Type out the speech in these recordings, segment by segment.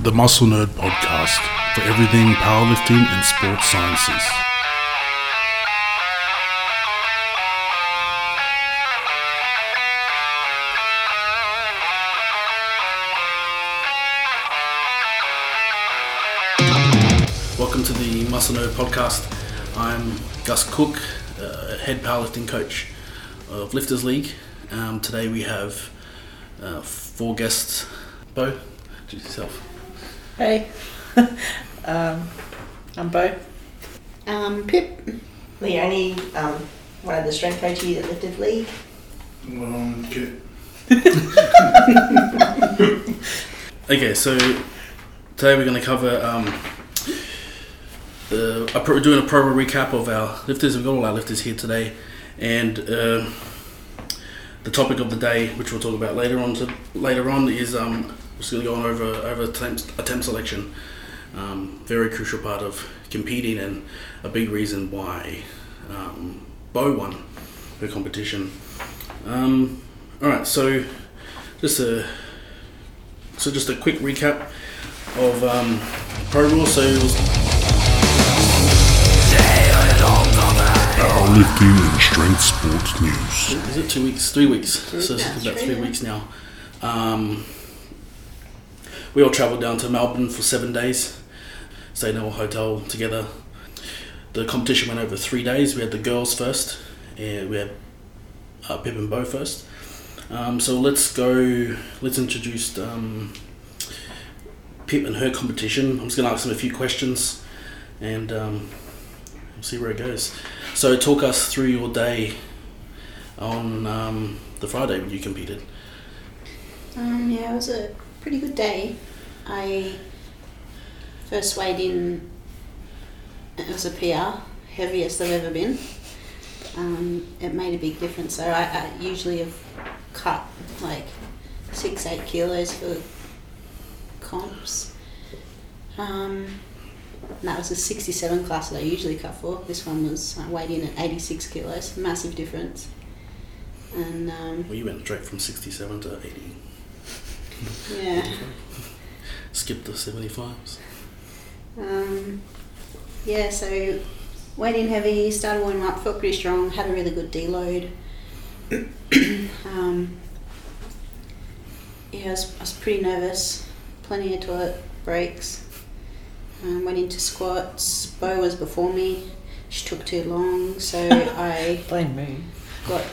The Muscle Nerd Podcast, for everything powerlifting and sports sciences. Welcome to the Muscle Nerd Podcast. I'm Gus Cook, head powerlifting coach of Lifters League. Today we have four guests. Bo, introduce yourself. Hey, I'm Bo. Pip. Leonie, one of the strength coaches at Lifted League. Kit. Okay, so today we're going to cover, we're doing a program recap of our lifters. We've got all our lifters here today, and the topic of the day, which we'll talk about later on, is just going to go on over attempt selection. Very crucial part of competing, and a big reason why Bo won the competition. Alright, so just a quick recap of Pro Rules. So it was our lifting and strength sports news. Is it 2 weeks? 3 weeks. So it's about 3 weeks now. We all travelled down to Melbourne for 7 days, stayed in a hotel together. The competition went over 3 days. We had the girls first, and we had Pip and Bo first. So let's introduce Pip and her competition. I'm just going to ask them a few questions, and we'll see where it goes. So talk us through your day on the Friday when you competed. It was a pretty good day. I first weighed in, it was a PR, heaviest I've ever been. It made a big difference. So I usually have cut like 6-8 kilos for comps. That was a 67 class that I usually cut for. This one was, I weighed in at 86 kilos, massive difference. And you went straight from 67 to 80. Yeah. Skip the 75s. So weighed in heavy, started warming up, felt pretty strong, had a really good deload. I was pretty nervous, plenty of toilet breaks. Went into squats. Bo was before me, she took too long, so I blame me. Got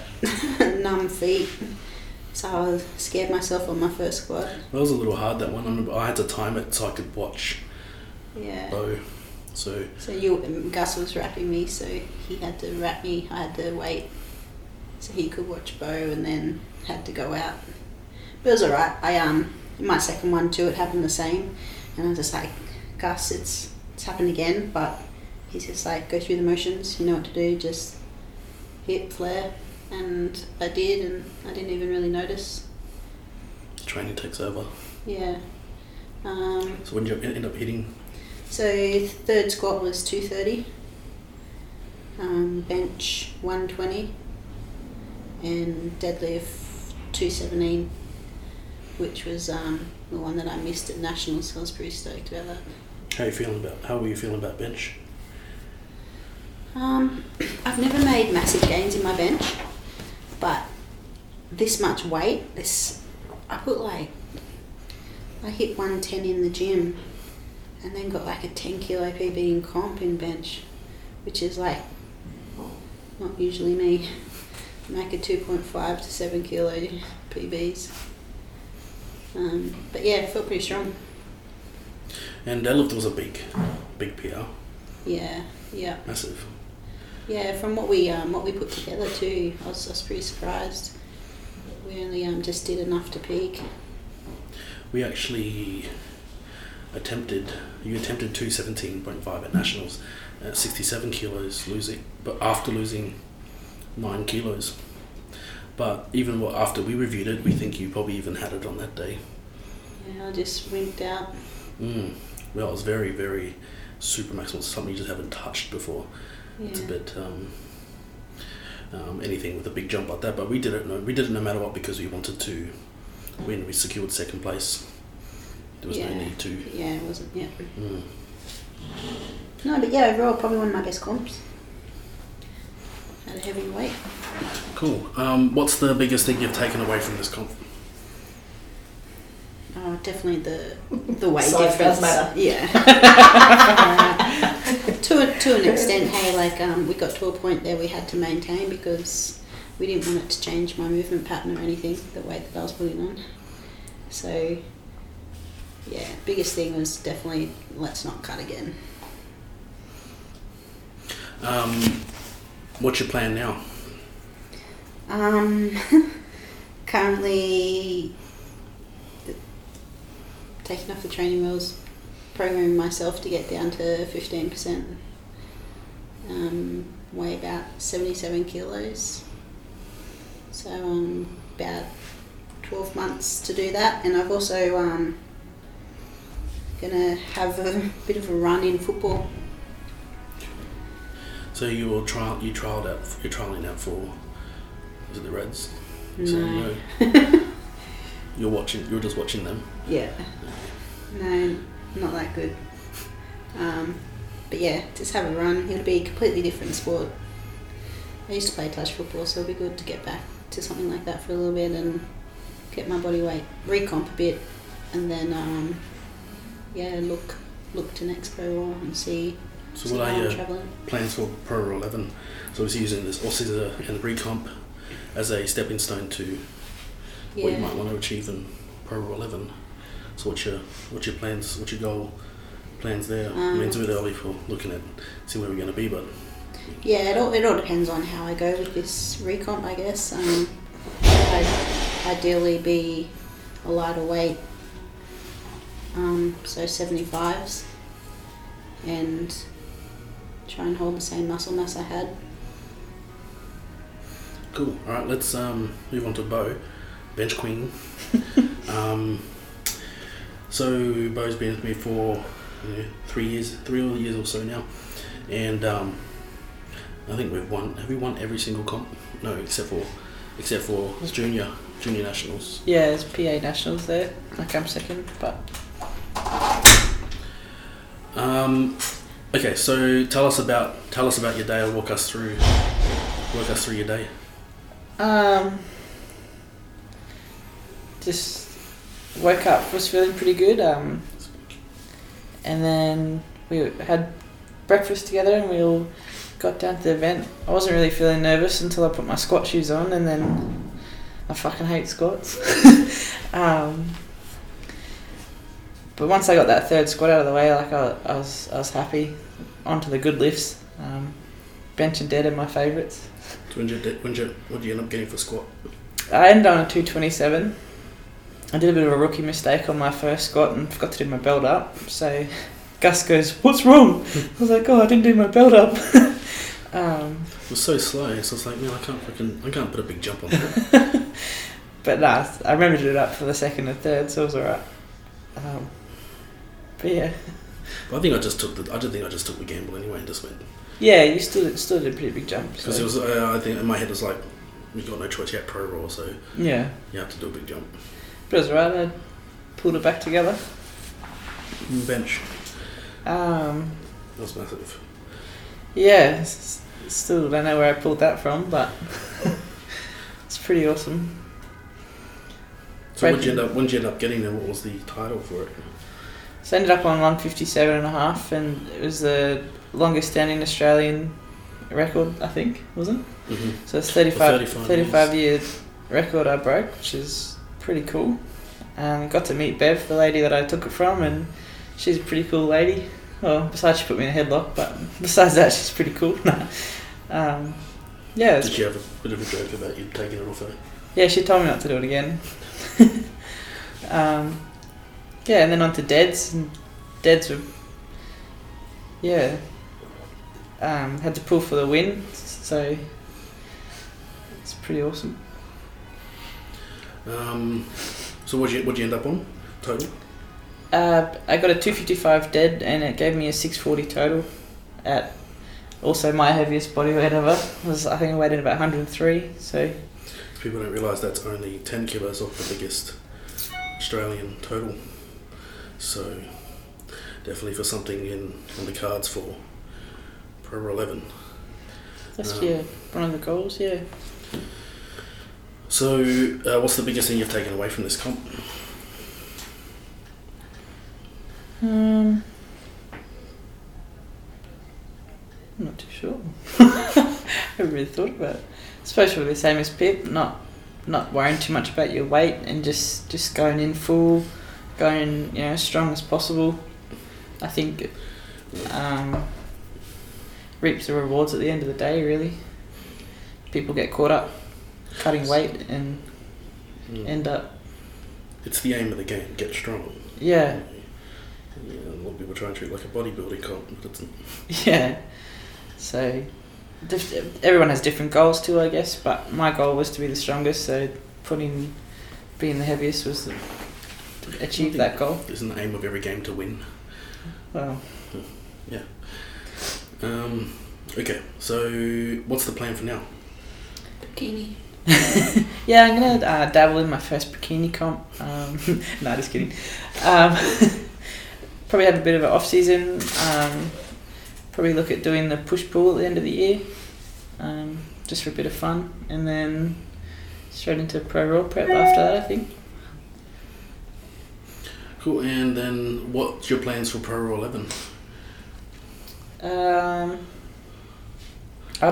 numb feet. So I scared myself on my first squat. That was a little hard, that one. I remember I had to time it so I could watch. Yeah. Bo. So Gus was wrapping me, so he had to wrap me. I had to wait so he could watch Bo, and then had to go out. But it was alright. I in my second one too, it happened the same, and I was just like, Gus, it's happened again, but he's just like, go through the motions. You know what to do. Just hip flare. And I did, and I didn't even really notice. Training takes over. Yeah. So when did you end up hitting? So third squat was 230, bench 120, and deadlift 217, which was the one that I missed at Nationals, so I was pretty stoked about that. How were you feeling about bench? I've never made massive gains in my bench. But this much weight, I hit 110 in the gym, and then got like a 10 kilo PB in comp in bench, which is like not usually me. Make a 2.5 to 7 kilo PBs. But yeah, I felt pretty strong. And deadlift was a big PR. Yeah. Massive. Yeah, from what we put together too, I was pretty surprised. We only just did enough to peak. We actually attempted 217.5 at Nationals at 67 kilos, after losing 9 kilos. But even after we reviewed it, we think you probably even had it on that day. Yeah, I just winked out. Well, it was very, very super maximal, something you just haven't touched before. Yeah. It's a bit anything with a big jump like that, but we did it no matter what because we wanted to win. We secured second place. There was no need to. Yeah, it wasn't, yeah. Mm. No, but yeah, overall, probably one of my best comps. Had a heavy weight. Cool. What's the biggest thing you've taken away from this comp? Oh, definitely the weight difference. Yeah. To an extent, hey, like we got to a point there we had to maintain because we didn't want it to change my movement pattern or anything, the weight that I was putting on. So, yeah, biggest thing was definitely let's not cut again. What's your plan now? Currently taking off the training wheels, programming myself to get down to 15%. Weigh about 77 kilos. So about 12 months to do that. And I've also gonna have a bit of a run in football. So you will trial. You trialed out. You're trialing out for. Is it the Reds? No. You're watching. You're just watching them. Yeah. No, not that good. But yeah, just have a run. It'll be a completely different sport. I used to play touch football, so it'll be good to get back to something like that for a little bit and get my body weight, recomp a bit, and then yeah, look to next pro role and see. So what are your plans for Pro Roll 11? So it's using this off-season and recomp as a stepping stone to what you might want to achieve in Pro Roll 11. So what's your plans? What's your goal plans there? I mean, it's a bit early for looking at see where we're going to be, but yeah, it all depends on how I go with this recomp, I guess. I'd ideally be a lighter weight, so 75s, and try and hold the same muscle mass I had. Cool. All right, let's move on to Bo, bench queen. So Bo's been with me for 3 years or so now, and I think we've won. Have we won every single comp? No, except for junior nationals. Yeah, there's PA nationals there. I came second, but. Okay, so tell us about your day, or walk us through your day. Just woke up, was feeling pretty good, and then we had breakfast together and we all got down to the event. I wasn't really feeling nervous until I put my squat shoes on, and then I fucking hate squats. But once I got that third squat out of the way, like I was happy. Onto the good lifts. Bench and dead are my favourites. So what did you end up getting for squat? I ended on a 227. I did a bit of a rookie mistake on my first squat and forgot to do my belt up. So Gus goes, "What's wrong?" I was like, "Oh, I didn't do my belt up." It was so slow, so I was like, "Man, I can't put a big jump on that." But nah, I remembered it up for the second and third, so it was alright. But yeah. But I just took the gamble anyway and just went. Yeah, you still did a pretty big jump. Because so. It was, I think in my head it was like, we've got no choice, you had pro roll, so yeah, you have to do a big jump. But it was right, I pulled it back together. Bench. That was massive. Yeah, still don't know where I pulled that from, but it's pretty awesome. So when did you end up getting them? What was the title for it? So I ended up on 157.5, and it was the longest standing Australian record, I think, wasn't it? Mm-hmm. So it's 35 year record I broke, which is pretty cool. Got to meet Bev, the lady that I took it from, and she's a pretty cool lady. Well, besides she put me in a headlock, but besides that, she's pretty cool. Yeah. Did you have a bit of a joke about you taking it off her? Yeah, she told me not to do it again. Yeah, and then on to deads. And deads were, had to pull for the win, so it's pretty awesome. So what'd you end up on total? I got a 255 dead, and it gave me a 640 total. At also my heaviest body weight ever was, I think I weighed in about 103. So. People don't realise that's only 10 kilos off the biggest Australian total. So definitely for something on the cards for Pro 11. That's one of the goals, yeah. So what's the biggest thing you've taken away from this comp? I'm not too sure. I haven't really thought about it. I suppose probably the same as Pip, not worrying too much about your weight and just going in full, going strong as possible. I think it reaps the rewards at the end of the day, really. People get caught up cutting weight and end up... It's the aim of the game, get strong. Yeah. Yeah, a lot of people try and treat it like a bodybuilding comp, but it's not. Yeah. So everyone has different goals too, I guess, but my goal was to be the strongest, so being the heaviest was to achieve that goal. Isn't the aim of every game to win? Well. Yeah. Okay, so what's the plan for now? Bikini. Yeah, I'm going to dabble in my first bikini comp. No, just kidding. Probably have a bit of an off-season. Probably look at doing the push-pull at the end of the year, just for a bit of fun. And then straight into pro-roll prep after that, I think. Cool, and then what's your plans for Pro 11? I'd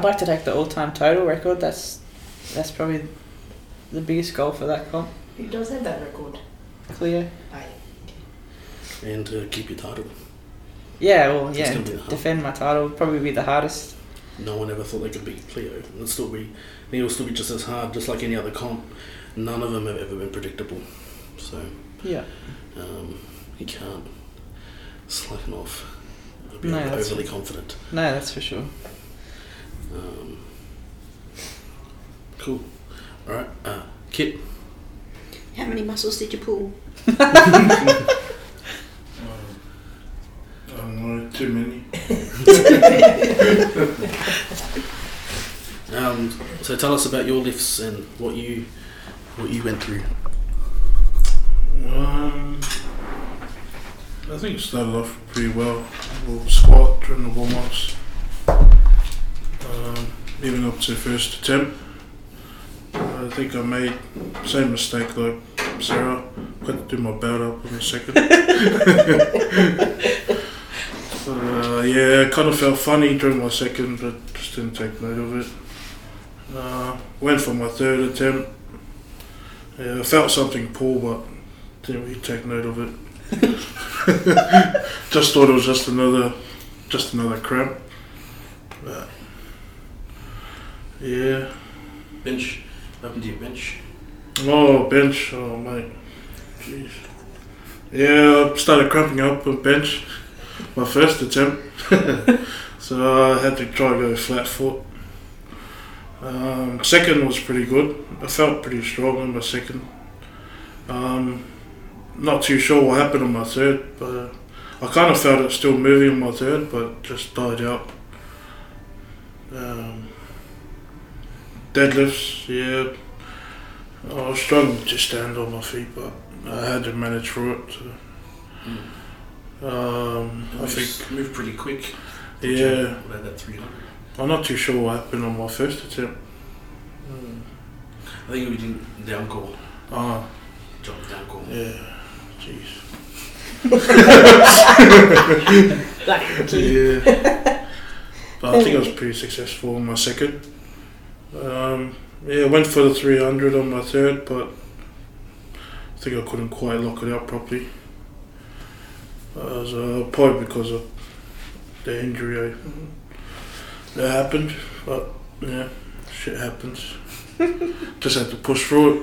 like to take the all-time total record. That's probably the biggest goal for that comp. Who does have that record? Cleo. And to keep your title. Yeah, well, yeah, defend my title would probably be the hardest. No one ever thought they could beat Cleo. I think it'll still be just as hard, just like any other comp. None of them have ever been predictable. So, yeah. You can't slacken off. I'd be overly confident. No, that's for sure. Cool. All right, Kit. How many muscles did you pull? Too many. So tell us about your lifts and what you went through. I think it started off pretty well. A little squat during the warm-ups. Even up to the first attempt. I think I made the same mistake like Sarah. Got to do my belt up in a second. Yeah, it kind of felt funny during my second, but just didn't take note of it. Went for my third attempt. Yeah, I felt something pull, but didn't really take note of it. Just thought it was just another cramp. But yeah. Bench. What happened to your bench? Oh, bench. Oh, mate. Jeez. Yeah, I started cramping up on bench. My first attempt, so I had to try to go flat foot. Second was pretty good. I felt pretty strong in my second. Not too sure what happened on my third, but I kind of felt it still moving on my third, but just died out. Deadlifts, yeah. I was struggling to stand on my feet, but I had to manage through it. So. Mm. I think moved pretty quick. Yeah, I'm not too sure what happened on my first attempt. I think we did down call. Ah, job down call. Yeah, jeez. Yeah, but I think I was pretty successful on my second. Yeah, I went for the 300 on my third, but I think I couldn't quite lock it out properly. Probably because of the injury that happened, but yeah, shit happens. Just had to push through it.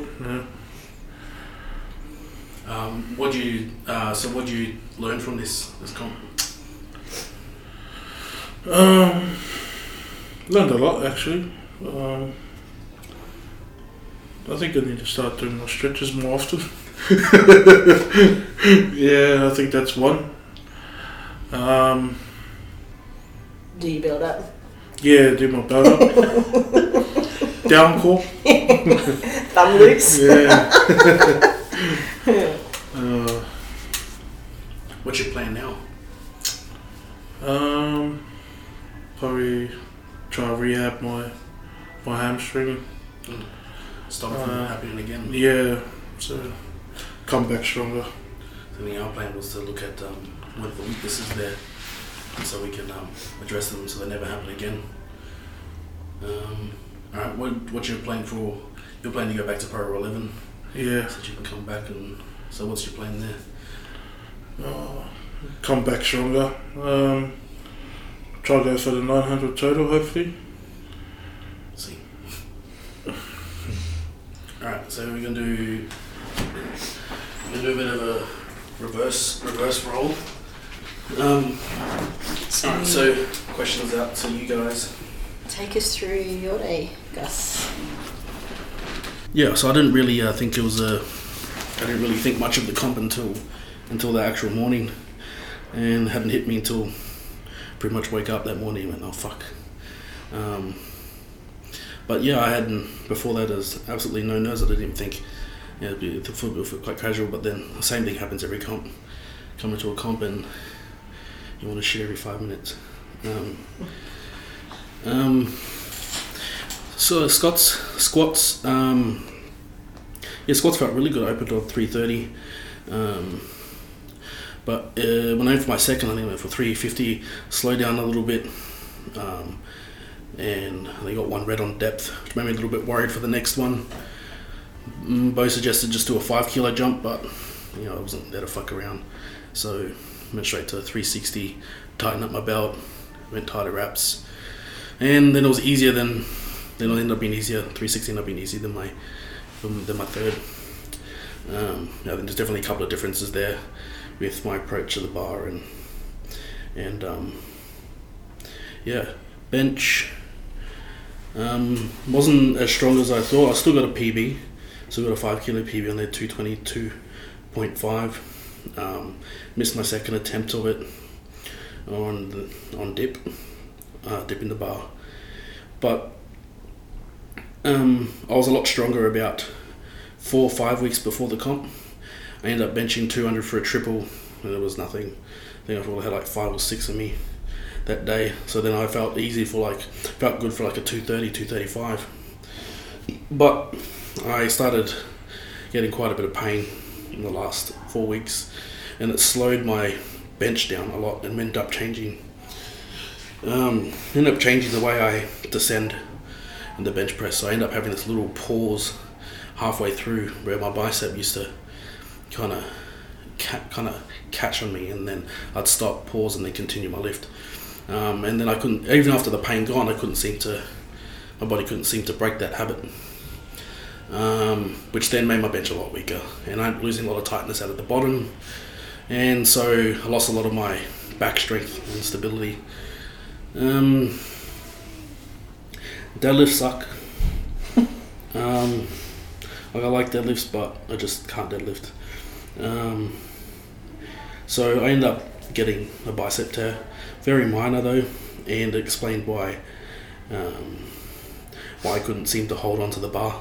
Yeah. What do you learn from this comp? Learned a lot actually. I think I need to start doing my stretches more often. Yeah, I think that's one. Do you build up? Yeah, do my build up. Down call. Thumb loops. Yeah. What's your plan now? Probably try to rehab my hamstring. Start from happening again. Yeah, so come back stronger. I think our plan was to look at what the weaknesses there, so we can address them so they never happen again. All right, what's your plan for? You're planning to go back to Pro 11. Yeah. So that you can come back and. So what's your plan there? Come back stronger. Try to go for the 900 total, hopefully. See. Alright, so we're gonna do a bit of a reverse roll. Alright, so questions out to you guys. Take us through your day, Gus. Yeah, so I didn't really think it was a. I didn't really think much of the comp until the actual morning, and it hadn't hit me until pretty much wake up that morning and went, oh fuck. But yeah, I hadn't before that. As absolutely no nerves. I didn't even think. Yeah, it'd be quite casual. But then the same thing happens every comp. Coming to a comp and you want to shit every 5 minutes. So squats. Yeah, squats felt really good. I opened on 330, but when I went for my second, I think I went for 350, slowed down a little bit, and they got one red on depth, which made me a little bit worried for the next one. Bo suggested just do a 5 kilo jump, but you know I wasn't there to fuck around, so went straight to 360, tightened up my belt, went tighter wraps, and then it was easier than. Then it ended up being easier. 360 ended up being easier than my third. Yeah, there's definitely a couple of differences there with my approach to the bar and yeah, bench wasn't as strong as I thought. I still got a PB, so I got a 5 kilo PB on there, 222.5. Missed my second attempt of it on dip in the bar, but. I was a lot stronger about 4 or 5 weeks before the comp. I ended up benching 200 for a triple, and there was nothing. I think I probably had like 5 or 6 of me that day. So then I felt felt good for like a 230, 235. But I started getting quite a bit of pain in the last 4 weeks, and it slowed my bench down a lot, and ended up changing the way I descend the bench press. So I end up having this little pause halfway through where my bicep used to kind of catch on me, and then I'd stop, pause, and then continue my lift. And then I couldn't, even after the pain gone, my body couldn't seem to break that habit, which then made my bench a lot weaker, and I'm losing a lot of tightness out at the bottom, and so I lost a lot of my back strength and stability. Deadlifts suck. I like deadlifts, but I just can't deadlift. So I end up getting a bicep tear, very minor though, and explained why I couldn't seem to hold onto the bar.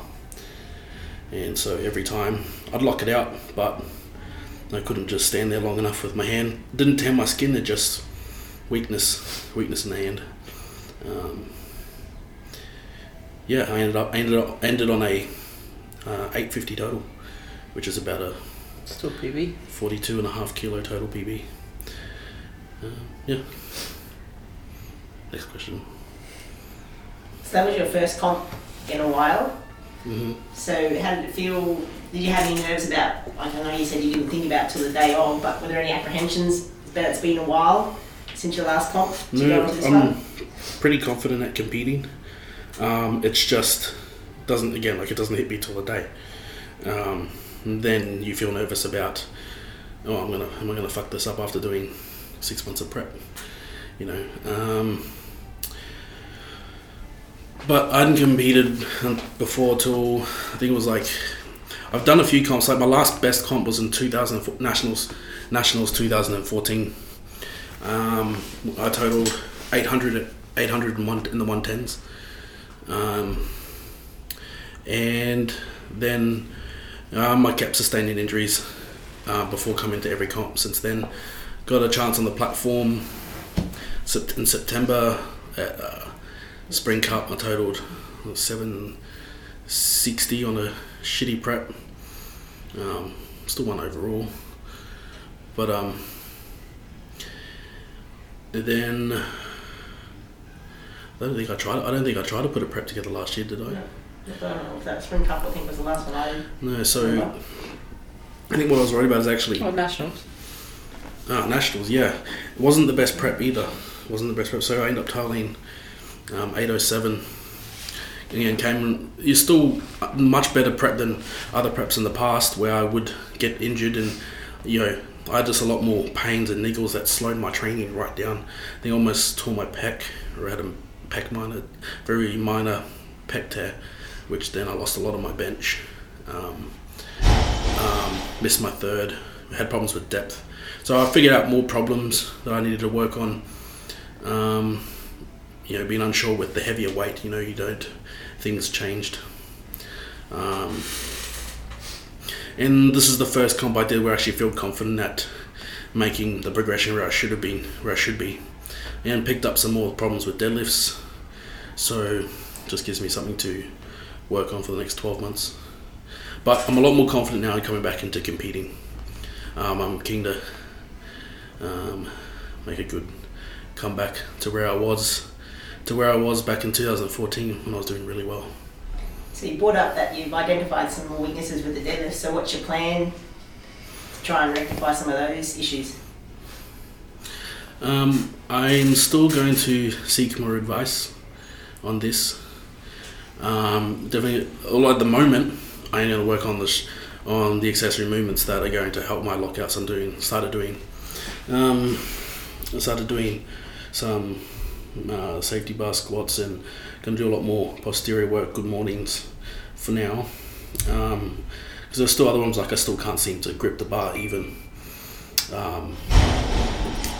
And so every time I'd lock it out, but I couldn't just stand there long enough with my hand. Didn't tear my skin, it just weakness in the hand. Yeah, I ended on a 850 total, which is about a still PB 42.5 kilo total PB. Yeah. Next question. So that was your first comp in a while. Mm-hmm. So how did it feel? Did you have any nerves about? Like I know you said you didn't think about it till the day of, but were there any apprehensions about it's been a while since your last comp? No, I'm pretty confident at competing. It's just it doesn't hit me till the day. Then you feel nervous about, am I gonna fuck this up after doing 6 months of prep, you know? But I hadn't competed before till I think it was like I've done a few comps. Like my last best comp was in 2004 Nationals 2014. I totaled 801 in the 110s. And then I kept sustaining injuries before coming to every comp since then. got a chance on the platform in September at Spring Cup. I totaled 760 on a shitty prep. Still won overall, but then I don't think I tried to put a prep together last year, did I? No, I don't know if that Spring Cup I think was the last one I. No, so remember. I think what I was worried about is actually. Oh, nationals. Ah, nationals, yeah. It wasn't the best prep either. It wasn't the best prep, so I ended up tiling 807. And came, you're still much better prep than other preps in the past where I would get injured and, you know, I had just a lot more pains and niggles that slowed my training right down. I think I almost tore my pec, or had a pec minor, very minor pec tear, which then I lost a lot of my bench. Missed my third, had problems with depth. So I figured out more problems that I needed to work on. You know, being unsure with the heavier weight, you know, you don't, things changed. And this is the first comp I did where I actually feel confident at making the progression where I should have been, where I should be. And picked up some more problems with deadlifts. So just gives me something to work on for the next 12 months. But I'm a lot more confident now in coming back into competing. I'm keen to make a good comeback to where I was. To where I was back in 2014 when I was doing really well. So you brought up that you've identified some more weaknesses with the deadlift, so what's your plan to try and rectify some of those issues? I'm still going to seek more advice on this. Definitely, although at the moment I am going to work on the accessory movements that are going to help my lockouts. I started doing some safety bar squats and going to do a lot more posterior work, good mornings for now, because there's still other ones like I still can't seem to grip the bar even.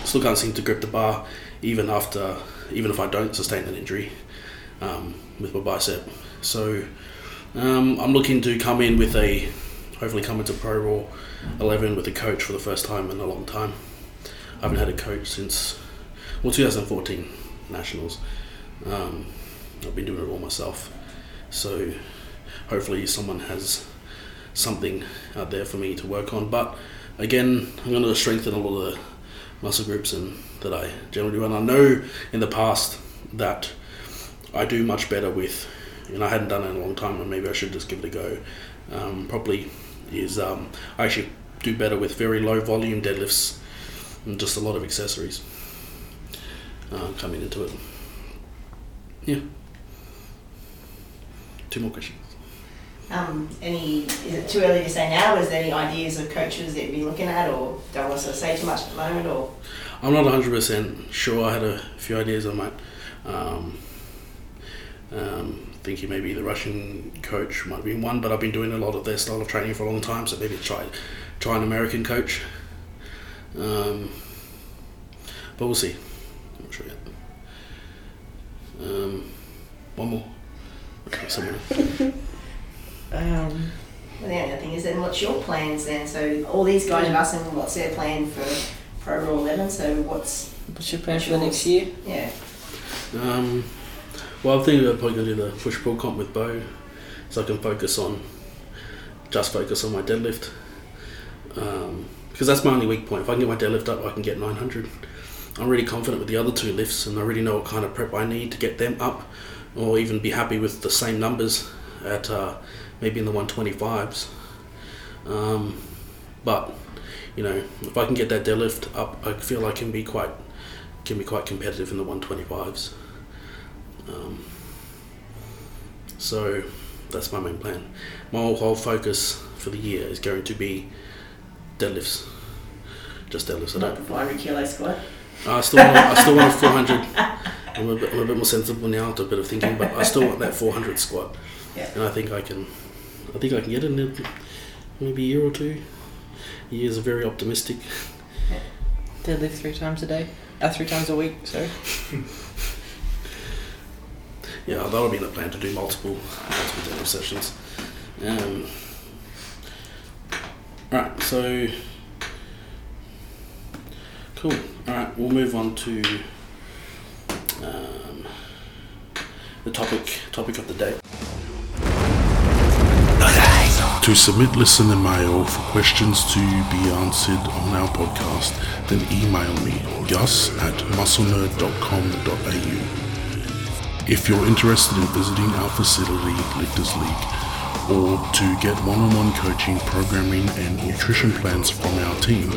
Still can't seem to grip the bar even if I don't sustain an injury with my bicep. So I'm looking to hopefully come into Pro Raw 11 with a coach for the first time in a long time. I haven't had a coach since 2014. Nationals. I've been doing it all myself, so hopefully someone has something out there for me to work on. But again, I'm going to strengthen a lot of the muscle groups and that I generally do. And I know in the past that I do much better with, and I hadn't done it in a long time, and maybe I should just give it a go. Probably is I actually do better with very low volume deadlifts and just a lot of accessories. Coming into it. Yeah. 2 more questions. Is it too early to say now? Is there any ideas of coaches that you'd be looking at, or don't want to say too much at the moment? Or I'm not 100% sure. I had a few ideas. I might thinking maybe the Russian coach might be one, but I've been doing a lot of their style of training for a long time, so maybe try an American coach. But we'll see. I'm not sure yet. One more. Okay, someone else. Well, the other thing is then, what's your plans then? So all these guys are asking what's their plan for Pro Raw 11, so what's your plan for the next year? Yeah. Well, I'm thinking I'm probably going to do the push-pull comp with Bo, so I can focus on my deadlift. Because that's my only weak point. If I can get my deadlift up, I can get 900. I'm really confident with the other 2 lifts, and I really know what kind of prep I need to get them up, or even be happy with the same numbers at maybe in the 125s. But you know, if I can get that deadlift up, I feel I can be quite competitive in the 125s. So that's my main plan. My whole focus for the year is going to be deadlifts, just deadlifts. Not the 500 kilo squat. I still want a 400. I'm a bit more sensible now after a bit of thinking, but I still want that 400 squat. Yeah. And I think I can get it in maybe a year or 2. Years are very optimistic. Yeah. Deadlift 3 times a day. 3 times a week, sorry. Yeah, that'll be the plan, to do multiple deadlift sessions. Right, so Cool. All right, we'll move on to the topic of the day. To submit listener mail for questions to be answered on our podcast, then email me, gus@musclenerd.com.au. If you're interested in visiting our facility, Lifters League, or to get one-on-one coaching, programming and nutrition plans from our team,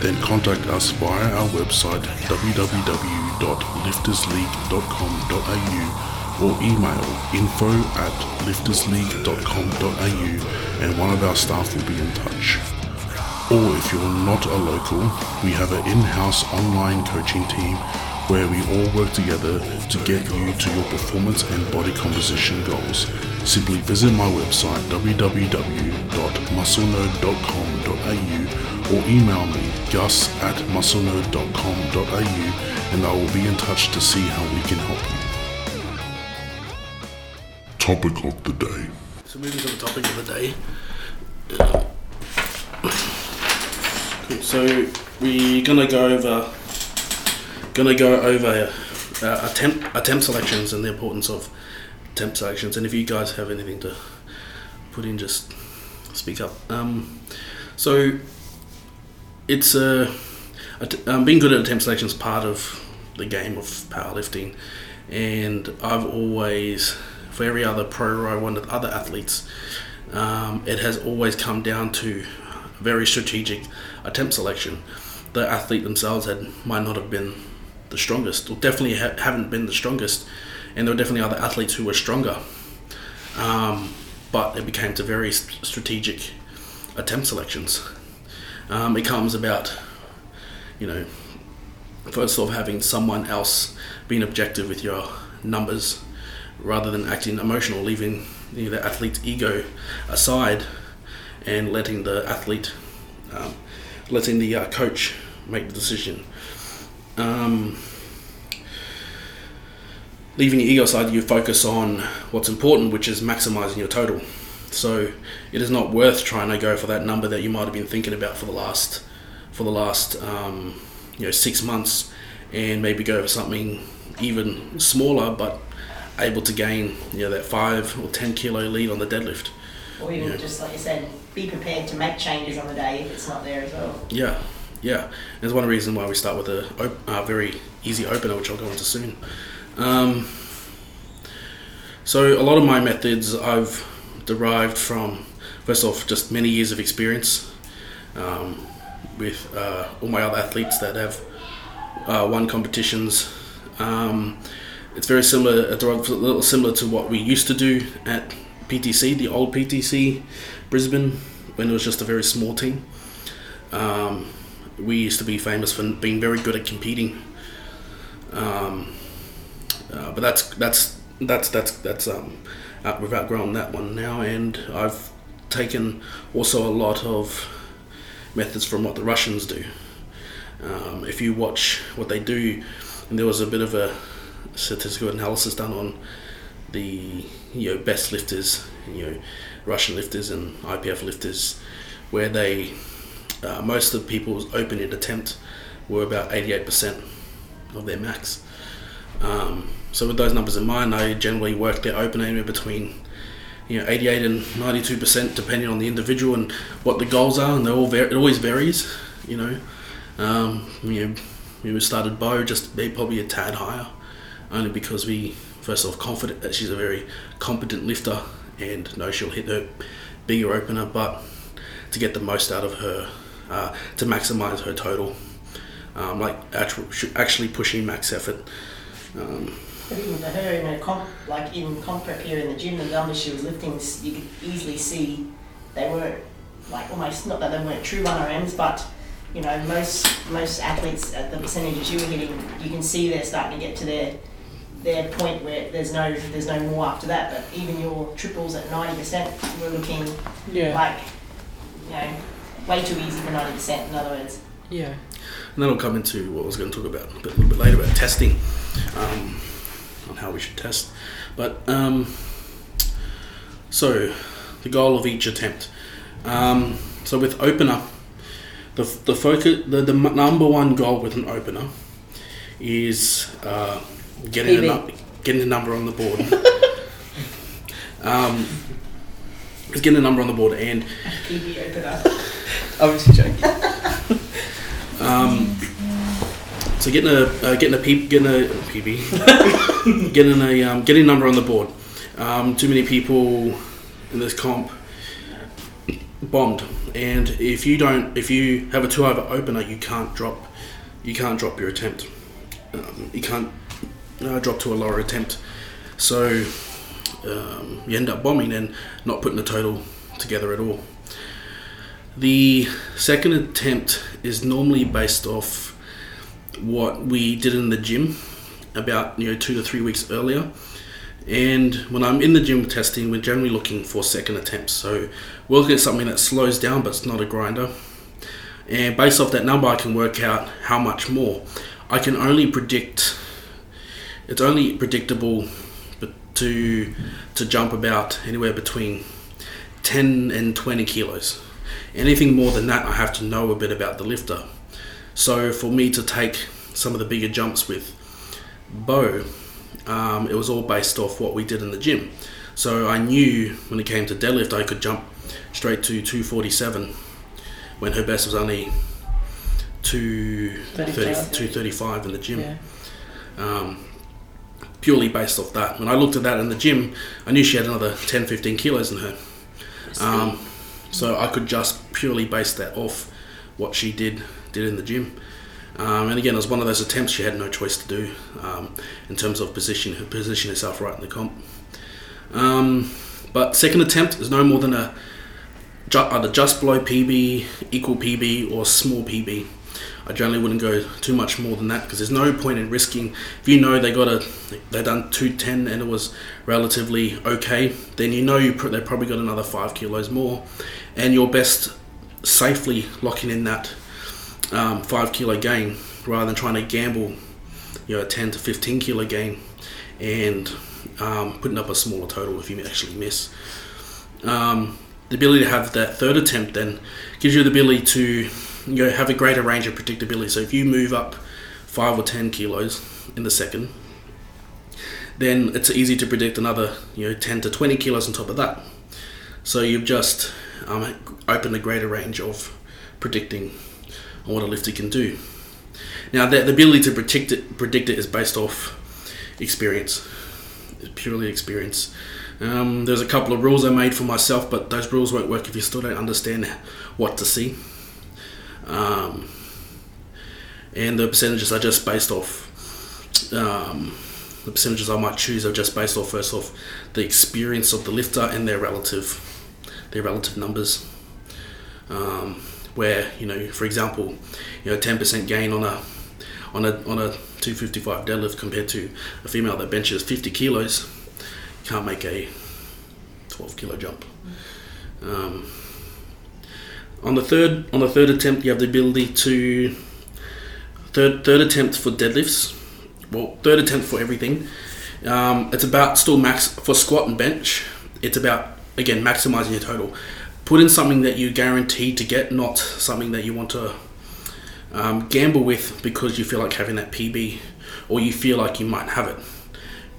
then contact us via our website, www.liftersleague.com.au, or email info@liftersleague.com.au, and one of our staff will be in touch. Or if you're not a local, we have an in-house online coaching team where we all work together to get you to your performance and body composition goals. Simply visit my website www.musclenerd.com.au or email me gus@musclenerd.com.au, and I will be in touch to see how we can help you. Topic of the day. So moving to the topic of the day. Cool. So we're gonna go over attempt selections and the importance of attempt selections. And if you guys have anything to put in, just speak up. So it's being good at attempt selection is part of the game of powerlifting, and I've always. For every other pro I wanted other athletes, it has always come down to very strategic attempt selection. The athlete themselves might not have been the strongest, or definitely haven't been the strongest, and there were definitely other athletes who were stronger. But it became to very strategic attempt selections. It comes about, first off, having someone else being objective with your numbers, rather than acting emotional, leaving the athlete's ego aside and letting the athlete, coach make the decision. Leaving your ego aside, you focus on what's important, which is maximizing your total. So it is not worth trying to go for that number that you might have been thinking about for the last 6 months, and maybe go for something even smaller, but able to gain that 5 or 10 kilo lead on the deadlift, or even just like you said, be prepared to make changes on the day if it's not there as well. There's one reason why we start with a very easy opener, which I'll go into soon. So a lot of my methods I've derived from, first off, just many years of experience with all my other athletes that have won competitions. It's very similar, a little similar to what we used to do at PTC, the old PTC Brisbane, when it was just a very small team. We used to be famous for being very good at competing, but we've outgrown that one now, and I've taken also a lot of methods from what the Russians do. If you watch what they do, and there was a bit of a statistical analysis done on the best lifters, Russian lifters and IPF lifters, where they most of the people's open-end attempt were about 88% of their max. So with those numbers in mind, I generally work their open anywhere between 88 and 92%, depending on the individual and what the goals are, and it always varies. We started Bo just probably a tad higher. Only because we, first off, confident that she's a very competent lifter and she'll hit her bigger opener, but to get the most out of her, to maximise her total, actually pushing max effort. But even for her, in comp prep here in the gym, the numbers she was lifting, you could easily see they were almost, not that they weren't true 1RMs, but most athletes at the percentages you were hitting, you can see they're starting to get to their point where there's no more after that. But even your triples at 90% were looking way too easy for 90%. In other words, and that'll come into what I was going to talk about a little bit later about testing, on how we should test. But so the goal of each attempt. So with opener, the number one goal with an opener is getting a number on the board. Is getting a number on the board and PB opener. I'm just joking. So getting a number on the board. Too many people in this comp bombed, and if you have a two-over opener, you can't drop your attempt. You can't drop to a lower attempt, so you end up bombing and not putting the total together at all. The second attempt is normally based off what we did in the gym about 2 to 3 weeks earlier. And when I'm in the gym testing, we're generally looking for second attempts. So we're looking at something that slows down, but it's not a grinder. And based off that number, I can work out how much more. I can only predict, it's only predictable to jump about anywhere between 10 and 20 kilos. Anything more than that, I have to know a bit about the lifter. So for me to take some of the bigger jumps with Bo, it was all based off what we did in the gym. So I knew when it came to deadlift, I could jump straight to 247 when her best was only 235 in the gym. Yeah. Purely based off that. When I looked at that in the gym, I knew she had another 10, 15 kilos in her. So I could just purely base that off what she did in the gym. And again, it was one of those attempts she had no choice to do in terms of position herself right in the comp. But second attempt is no more than either just below PB, equal PB, or small PB. I generally wouldn't go too much more than that because there's no point in risking. If you know they done 210 and it was relatively okay, then they probably got another 5 kilos more, and you're best safely locking in that 5 kilo gain rather than trying to gamble, a 10 to 15 kilo gain and putting up a smaller total if you actually miss. The ability to have that third attempt then gives you the ability to have a greater range of predictability. So if you move up 5 or 10 kilos in the second, then it's easy to predict another 10 to 20 kilos on top of that. So you've just opened a greater range of predicting on what a lifter can do. Now the ability to predict it is based off experience. It's purely experience. There's a couple of rules I made for myself, but those rules won't work if you still don't understand what to see. And the percentages are just based off the percentages I might choose are just based off first off the experience of the lifter and their relative numbers, where for example 10% gain on a 255 deadlift compared to a female that benches 50 kilos can't make a 12 kilo jump. On the third attempt, you have the ability to third attempt for deadlifts. Well, third attempt for everything. It's about still max for squat and bench. It's about again maximizing your total. Put in something that you're guaranteed to get, not something that you want to gamble with because you feel like having that PB or you feel like you might have it.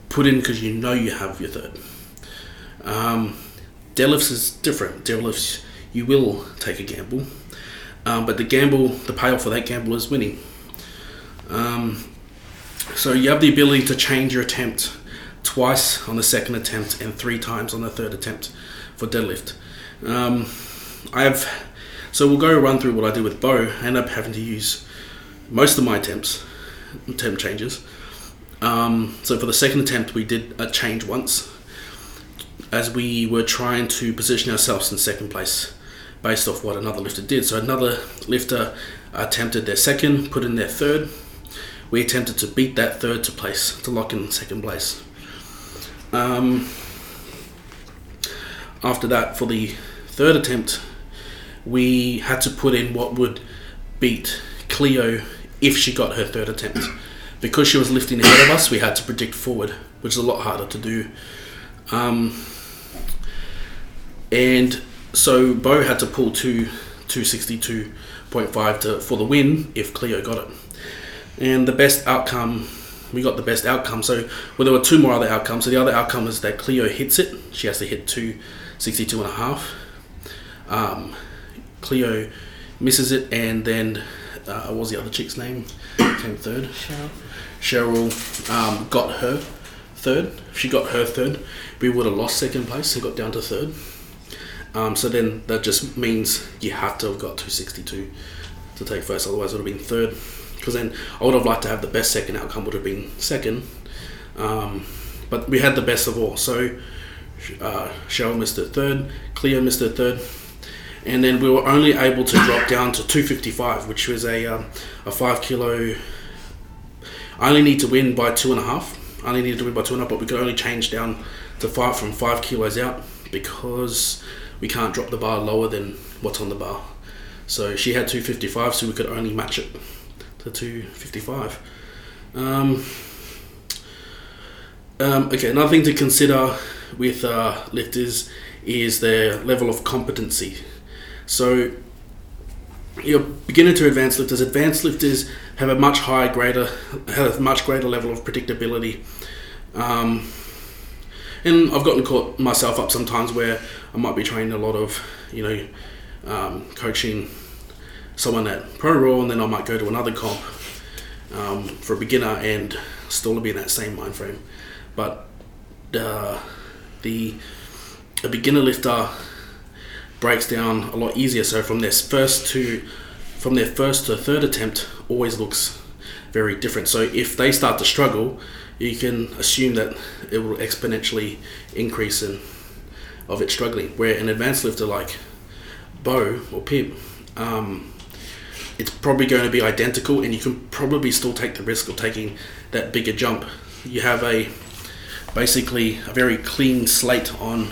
Put in because you have your third. Deadlifts is different. Deadlifts, you will take a gamble, but the payoff for that gamble is winning. So you have the ability to change your attempt twice on the second attempt and 3 times on the third attempt for deadlift. So we'll go run through what I did with Bo. I end up having to use most of my attempt changes. So for the second attempt, we did a change once as we were trying to position ourselves in second place based off what another lifter did. So another lifter attempted their second, put in their third. We attempted to beat that third to lock in second place. After that, for the third attempt, we had to put in what would beat Cleo if she got her third attempt. Because she was lifting ahead of us, we had to predict forward, which is a lot harder to do. And so Bo had to pull 262 0.5 for the win if Cleo got it. And the best outcome, we got the best outcome. So well, there were two more other outcomes. So the other outcome is that Cleo hits it. She has to hit 262.5. Cleo misses it, and then what was the other chick's name? Came third. Cheryl got her third. If she got her third, we would have lost second place. So got down to third. So then that just means you have to have got 262 to take first. Otherwise, it would have been third. Because then I would have liked to have the best second outcome would have been second. But we had the best of all. So Cheryl missed her third. Cleo missed her third. And then we were only able to drop down to 255, which was a 5 kilo. I only need to win by 2.5. I only needed to win by 2.5, but we could only change down to 5 kilos out because we can't drop the bar lower than what's on the bar. So she had 255, so we could only match it to 255. Okay, another thing to consider with lifters is their level of competency. So your beginner to advanced lifters have a much higher, much greater level of predictability. And I've gotten caught myself up sometimes where I might be training a lot of, coaching someone at Pro Raw, and then I might go to another comp for a beginner and still be in that same mind frame. But a beginner lifter breaks down a lot easier. So from their first to third attempt always looks very different. So if they start to struggle, you can assume that it will exponentially increase of it struggling. Where an advanced lifter like Bo or Pip, it's probably going to be identical, and you can probably still take the risk of taking that bigger jump. You have basically a very clean slate on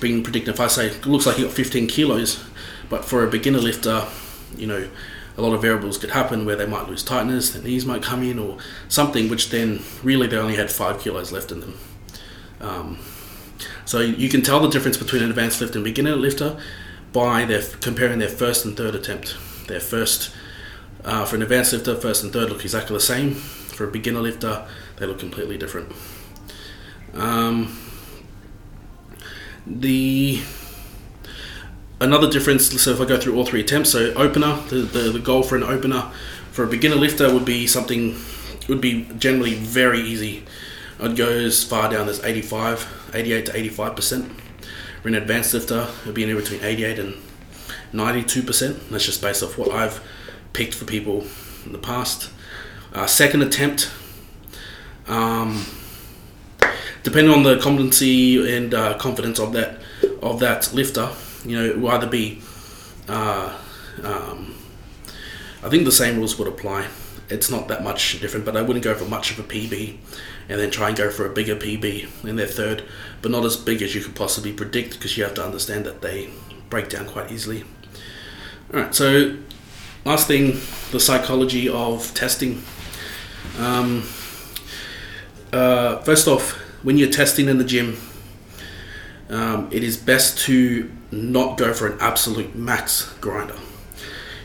being predictive. If I say it looks like you got 15 kilos, but for a beginner lifter, a lot of variables could happen where they might lose tightness, their knees might come in or something, which then really they only had 5 kilos left in them. So you can tell the difference between an advanced lifter and beginner lifter by comparing their first and third attempt. Their first, for an advanced lifter, first and third look exactly the same. For a beginner lifter, they look completely different. Another difference, so if I go through all three attempts, so opener, the goal for an opener for a beginner lifter would be generally very easy. I'd go as far down as 88 to 85%. For an advanced lifter, it'd be anywhere between 88 and 92%. That's just based off what I've picked for people in the past. Second attempt, depending on the competency and confidence of that lifter, it will either be, I think the same rules would apply. It's not that much different, but I wouldn't go for much of a PB and then try and go for a bigger PB in their third, but not as big as you could possibly predict because you have to understand that they break down quite easily. All right, so last thing, the psychology of testing. First off, when you're testing in the gym, it is best to not go for an absolute max grinder.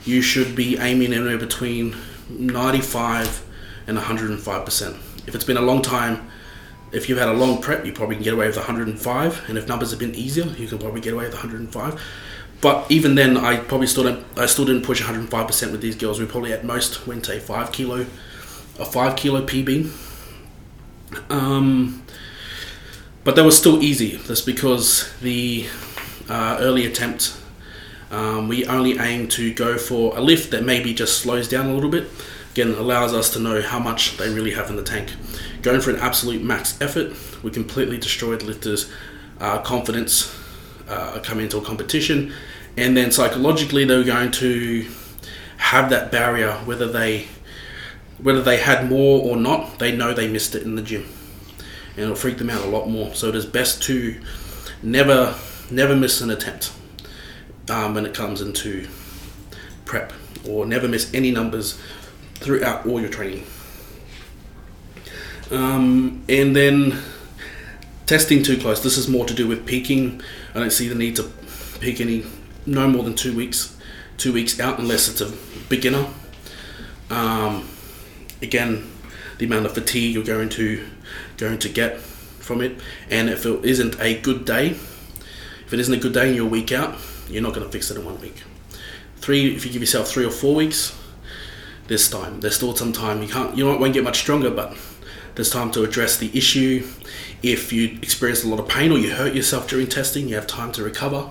You should be aiming anywhere between 95 and 105%. If it's been a long time, if you've had a long prep, you probably can get away with 105, and if numbers have been easier, you can probably get away with 105. But even then, I still didn't push 105% with these girls. We probably at most went to a 5 kilo PB. But that was still easy. That's because the early attempt, we only aim to go for a lift that maybe just slows down a little bit. Again, allows us to know how much they really have in the tank. Going for an absolute max effort, we completely destroyed lifters' confidence coming into a competition, and then psychologically they were going to have that barrier whether they had more or not. They know they missed it in the gym, and it'll freak them out a lot more. So it is best to never miss an attempt when it comes into prep, or never miss any numbers throughout all your training. And then testing too close. This is more to do with peaking. I don't see the need to peak no more than 2 weeks 2 weeks out unless it's a beginner. Again, the amount of fatigue you're going to get from it, and if it isn't a good day, and you're a week out, you're not going to fix it in 1 week. If you give yourself 3 or 4 weeks, there's time. There's still some time. You won't get much stronger, but there's time to address the issue. If you experience a lot of pain or you hurt yourself during testing, you have time to recover.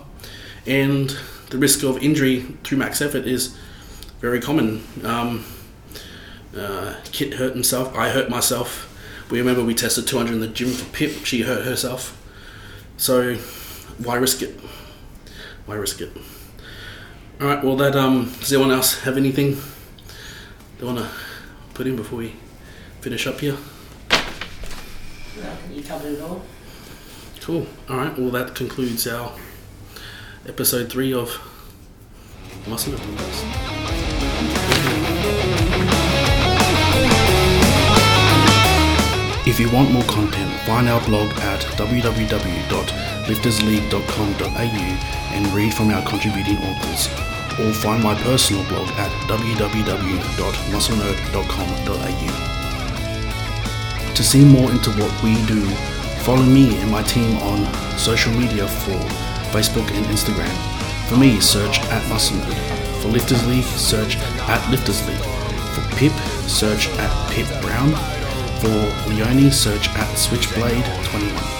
And the risk of injury through max effort is very common. Kit hurt himself. I hurt myself. We remember we tested 200 in the gym for Pip. She hurt herself. So why risk it? All right, well, does anyone else have anything they want to put in before we finish up here? No, you covered it all. Cool. All right, well, that concludes our episode 3 of Muscle Nerd Podcast. If you want more content, find our blog at www.liftersleague.com.au and read from our contributing authors. Or find my personal blog at www.musclenerd.com.au. To see more into what we do, follow me and my team on social media for Facebook and Instagram. For me, search at Muscle Nerd. For Lifters League, search at Lifters League. For Pip, search at Pip Brown. For Leonie, search at Switchblade21.